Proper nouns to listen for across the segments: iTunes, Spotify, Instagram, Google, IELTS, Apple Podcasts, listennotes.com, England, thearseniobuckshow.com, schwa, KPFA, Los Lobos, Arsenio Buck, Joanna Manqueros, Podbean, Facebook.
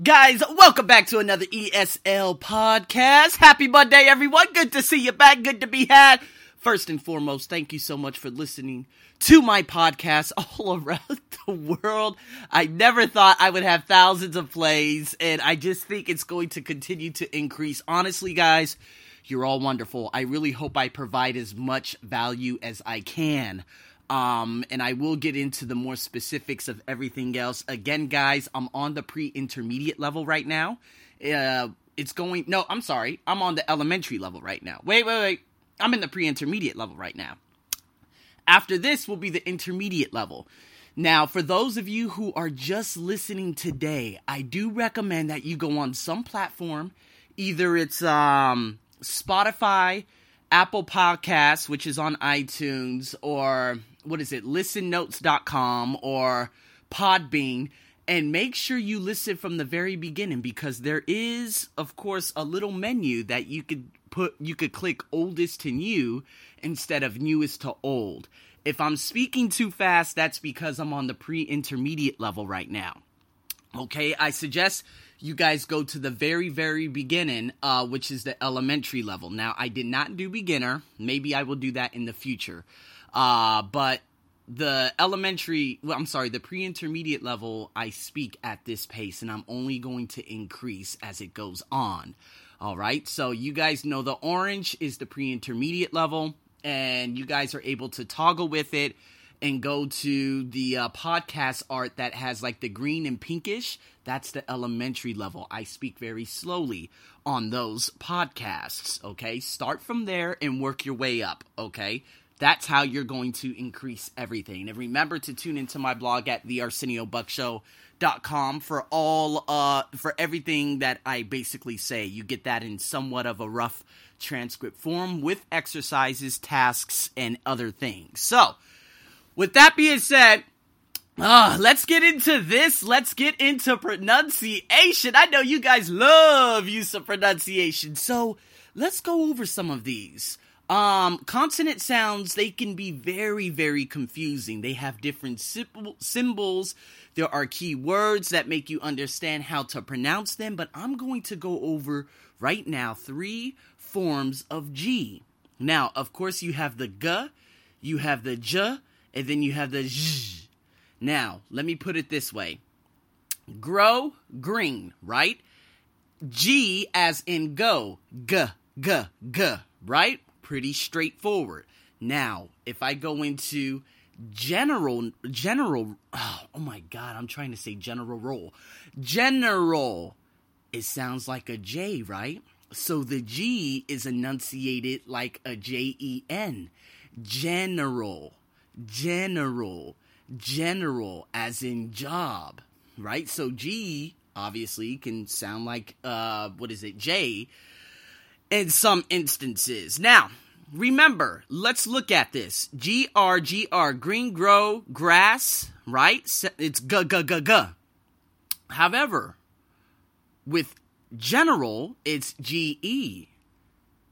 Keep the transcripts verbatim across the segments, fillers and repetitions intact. Guys, welcome back to another E S L podcast. Happy Monday, everyone. Good to see you back. Good to be had. First and foremost, thank you so much for listening to my podcast all around the world. I never thought I would have thousands of plays, and I just think it's going to continue to increase. Honestly, guys, you're all wonderful. I really hope I provide as much value as I can. Um, and I will get into the more specifics of everything else. Again, guys, I'm on the pre-intermediate level right now. Uh, it's going, no, I'm sorry. I'm on the elementary level right now. Wait, wait, wait. I'm in the pre-intermediate level right now. After this will be the intermediate level. Now, for those of you who are just listening today, I do recommend that you go on some platform. Either it's, um, Spotify, Apple Podcasts, which is on iTunes, or what is it, listen notes dot com or Podbean, and make sure you listen from the very beginning, because there is, of course, a little menu that you could put, you could click oldest to new instead of newest to old. If I'm speaking too fast, that's because I'm on the pre-intermediate level right now. Okay, I suggest you guys go to the very, very beginning, uh, which is the elementary level. Now, I did not do beginner. Maybe I will do that in the future. Uh, but the elementary, well, I'm sorry, the pre-intermediate level, I speak at this pace, and I'm only going to increase as it goes on. All right, so you guys know the orange is the pre-intermediate level, and you guys are able to toggle with it and go to the uh, podcast art that has like the green and pinkish. That's the elementary level. I speak very slowly on those podcasts, okay? Start from there and work your way up, okay? That's how you're going to increase everything. And remember to tune into my blog at the arsenio buck show dot com for all, uh, for everything that I basically say. You get that in somewhat of a rough transcript form with exercises, tasks, and other things. So, with that being said, uh, let's get into this. Let's get into pronunciation. I know you guys love use of pronunciation, so let's go over some of these. Um, consonant sounds, they can be very, very confusing. They have different symbols. There are key words that make you understand how to pronounce them, but I'm going to go over right now three forms of G. Now, of course, you have the G, you have the J, and then you have the zh. Now, let me put it this way. Grow, green, right? G as in go. G, g, g, right? Pretty straightforward. Now, if I go into general, general, oh, oh my God, I'm trying to say general roll. General, it sounds like a J, right? So the G is enunciated like a J E N. General. General, general, as in job, right? So G, obviously, can sound like, uh, what is it, J, in some instances. Now, remember, let's look at this. G R G R, green, grow, grass, right? It's g g g g. However, with general, it's G E.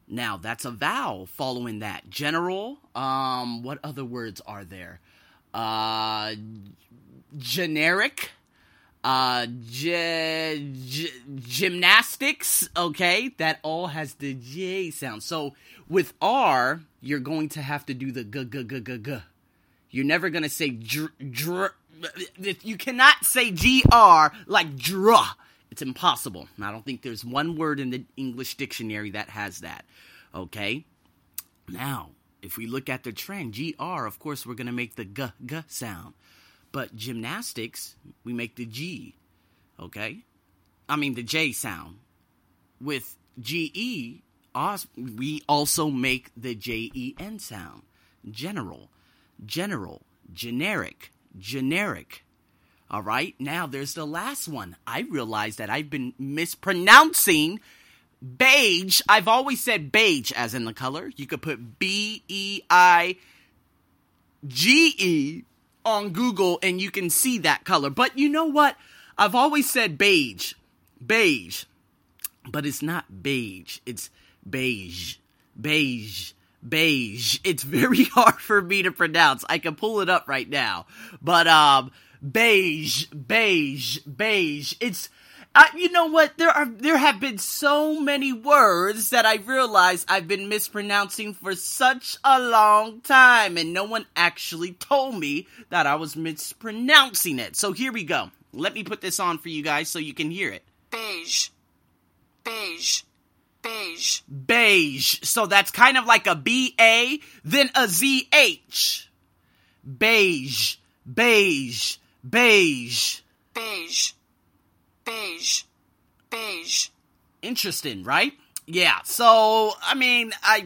Now, that's a vowel following that. General, um, what other words are there? Uh, generic, uh, g- g- gymnastics, okay? That all has the J sound. So, with R, you're going to have to do the g-g-g-g-g. You're never going to say dr, dr. You cannot say G R like dr. It's impossible. I don't think there's one word in the English dictionary that has that, okay? Now, if we look at the trend, G R, of course, we're going to make the g, g sound. But gymnastics, we make the G, okay? I mean, the J sound. With G E, we also make the J E N sound. General, general, generic, generic. All right, now there's the last one. I realize that I've been mispronouncing beige. I've always said beige as in the color. You could put B E I G E on Google and you can see that color. But you know what? I've always said beige, beige, but it's not beige. It's beige, beige. Beige. It's very hard for me to pronounce. I can pull it up right now. But um beige, beige, beige. It's I, you know what? There are there have been so many words that I realize I've been mispronouncing for such a long time, and no one actually told me that I was mispronouncing it. So here we go. Let me put this on for you guys so you can hear it. Beige. Beige. Beige. Beige. So that's kind of like a B A, then a Z H. Beige. Beige. Beige. Beige. Beige. Beige. Interesting, right? Yeah. So, I mean, I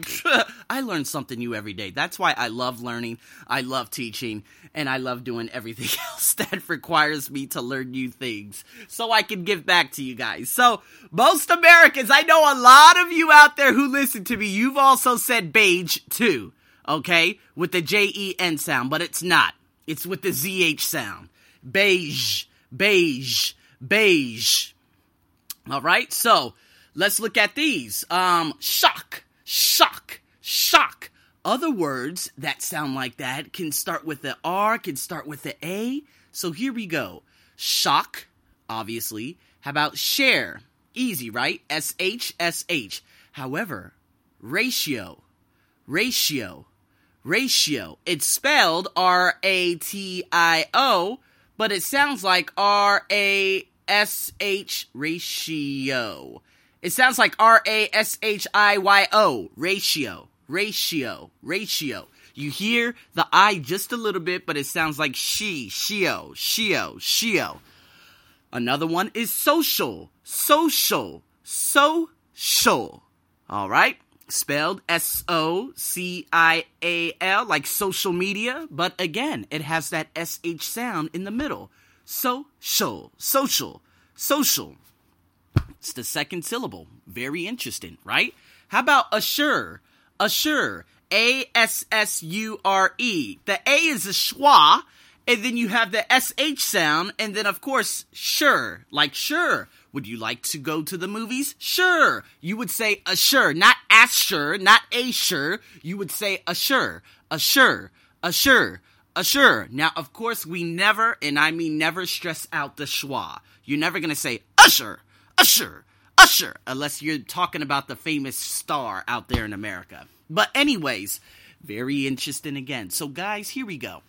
I learn something new every day. That's why I love learning, I love teaching, and I love doing everything else that requires me to learn new things so I can give back to you guys. So, most Americans, I know a lot of you out there who listen to me, you've also said beige too, okay? With the J E N sound, but it's not. It's with the Z H sound. Beige. Beige. Beige. All right, so let's look at these. Um, shock, shock, shock. Other words that sound like that can start with the R, can start with the A. So here we go. Shock, obviously. How about share? Easy, right? S H, S H. However, ratio, ratio, ratio. It's spelled R A T I O, but it sounds like R A T I O. S H ratio. It sounds like R A S H I Y O. Ratio. Ratio. Ratio. You hear the I just a little bit, but it sounds like she. Shio. Shio. Shio. Another one is social. Social. Social. All right. Spelled S O C I A L, like social media. But again, it has that S H sound in the middle. Social, social, social. It's the second syllable. Very interesting, right? How about assure? Assure. A S S U R E. The A is a schwa, and then you have the S H sound, and then, of course, sure. Like, sure. Would you like to go to the movies? Sure. You would say assure, not assure, not assure. You would say assure, assure, assure. Assure. Now, of course, we never, and I mean never, stress out the schwa. You're never going to say, usher, usher, usher, unless you're talking about the famous star out there in America. But anyways, very interesting again. So, guys, here we go.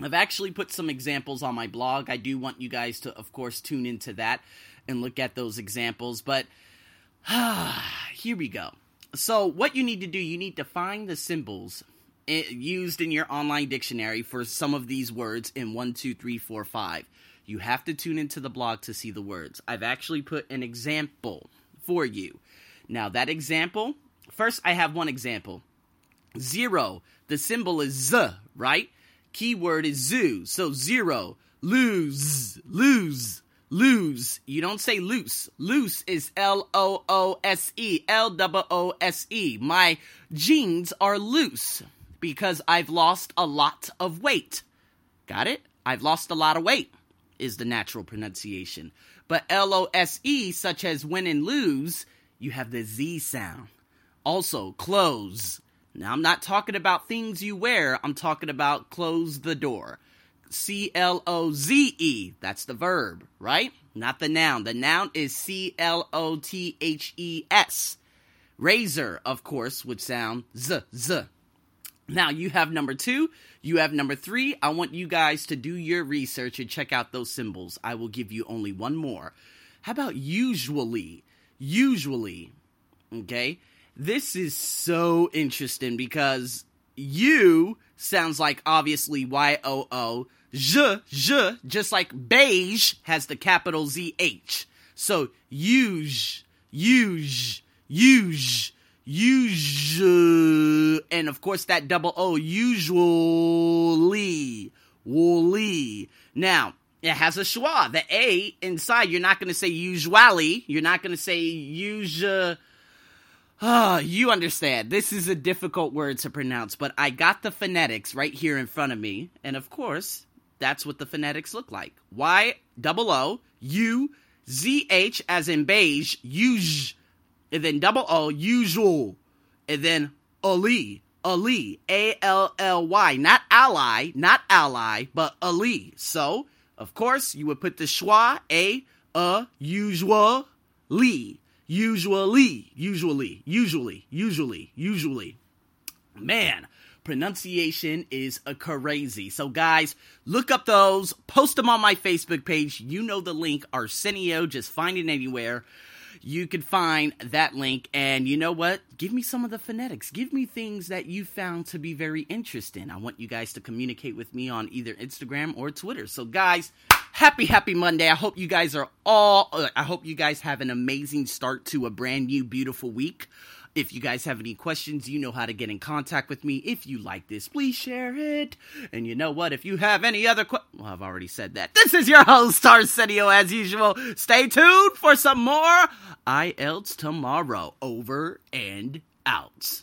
I've actually put some examples on my blog. I do want you guys to, of course, tune into that and look at those examples. But here we go. So, what you need to do, you need to find the symbols used in your online dictionary for some of these words in one, two, three, four, five. You have to tune into the blog to see the words. I've actually put an example for you. Now, that example, first I have one example. Zero, the symbol is Z, right? Keyword is zoo, so zero, lose, lose, lose. You don't say loose. Loose is L O O S E, L O O S E. My jeans are loose. Because I've lost a lot of weight. Got it? I've lost a lot of weight is the natural pronunciation. But L O S E, such as win and lose, you have the Z sound. Also, close. Now, I'm not talking about things you wear. I'm talking about close the door. C L O Z E. That's the verb, right? Not the noun. The noun is C L O T H E S. Razor, of course, would sound Z, Z. Now, you have number two, you have number three. I want you guys to do your research and check out those symbols. I will give you only one more. How about usually? Usually, okay? This is so interesting because you sounds like obviously Y O O. Je, je, just like beige has the capital Z H. So, usually, usually, usually. Usual, and of course that double O, usually, woolly. Now, it has a schwa, the A inside. You're not going to say usually, you're not going to say usual. Oh, you understand, this is a difficult word to pronounce, but I got the phonetics right here in front of me, and of course, that's what the phonetics look like. Y, double O, U, Z, H, as in beige, usual. And then double O, usual. And then Ali, Ali, A L L Y. Not ally, not ally, but Ali. So, of course, you would put the schwa, A, uh, usually, usually, usually, usually, usually, usually. Man, pronunciation is a crazy. So guys, look up those, post them on my Facebook page. You know the link, Arsenio, just find it anywhere. You can find that link, and you know what? Give me some of the phonetics. Give me things that you found to be very interesting. I want you guys to communicate with me on either Instagram or Twitter. So guys, happy, happy Monday. I hope you guys are all, uh, I hope you guys have an amazing start to a brand new, beautiful week. If you guys have any questions, you know how to get in contact with me. If you like this, please share it. And you know what? If you have any other questions... Well, I've already said that. This is your host, Arsenio, as usual. Stay tuned for some more I E L T S tomorrow. Over and out.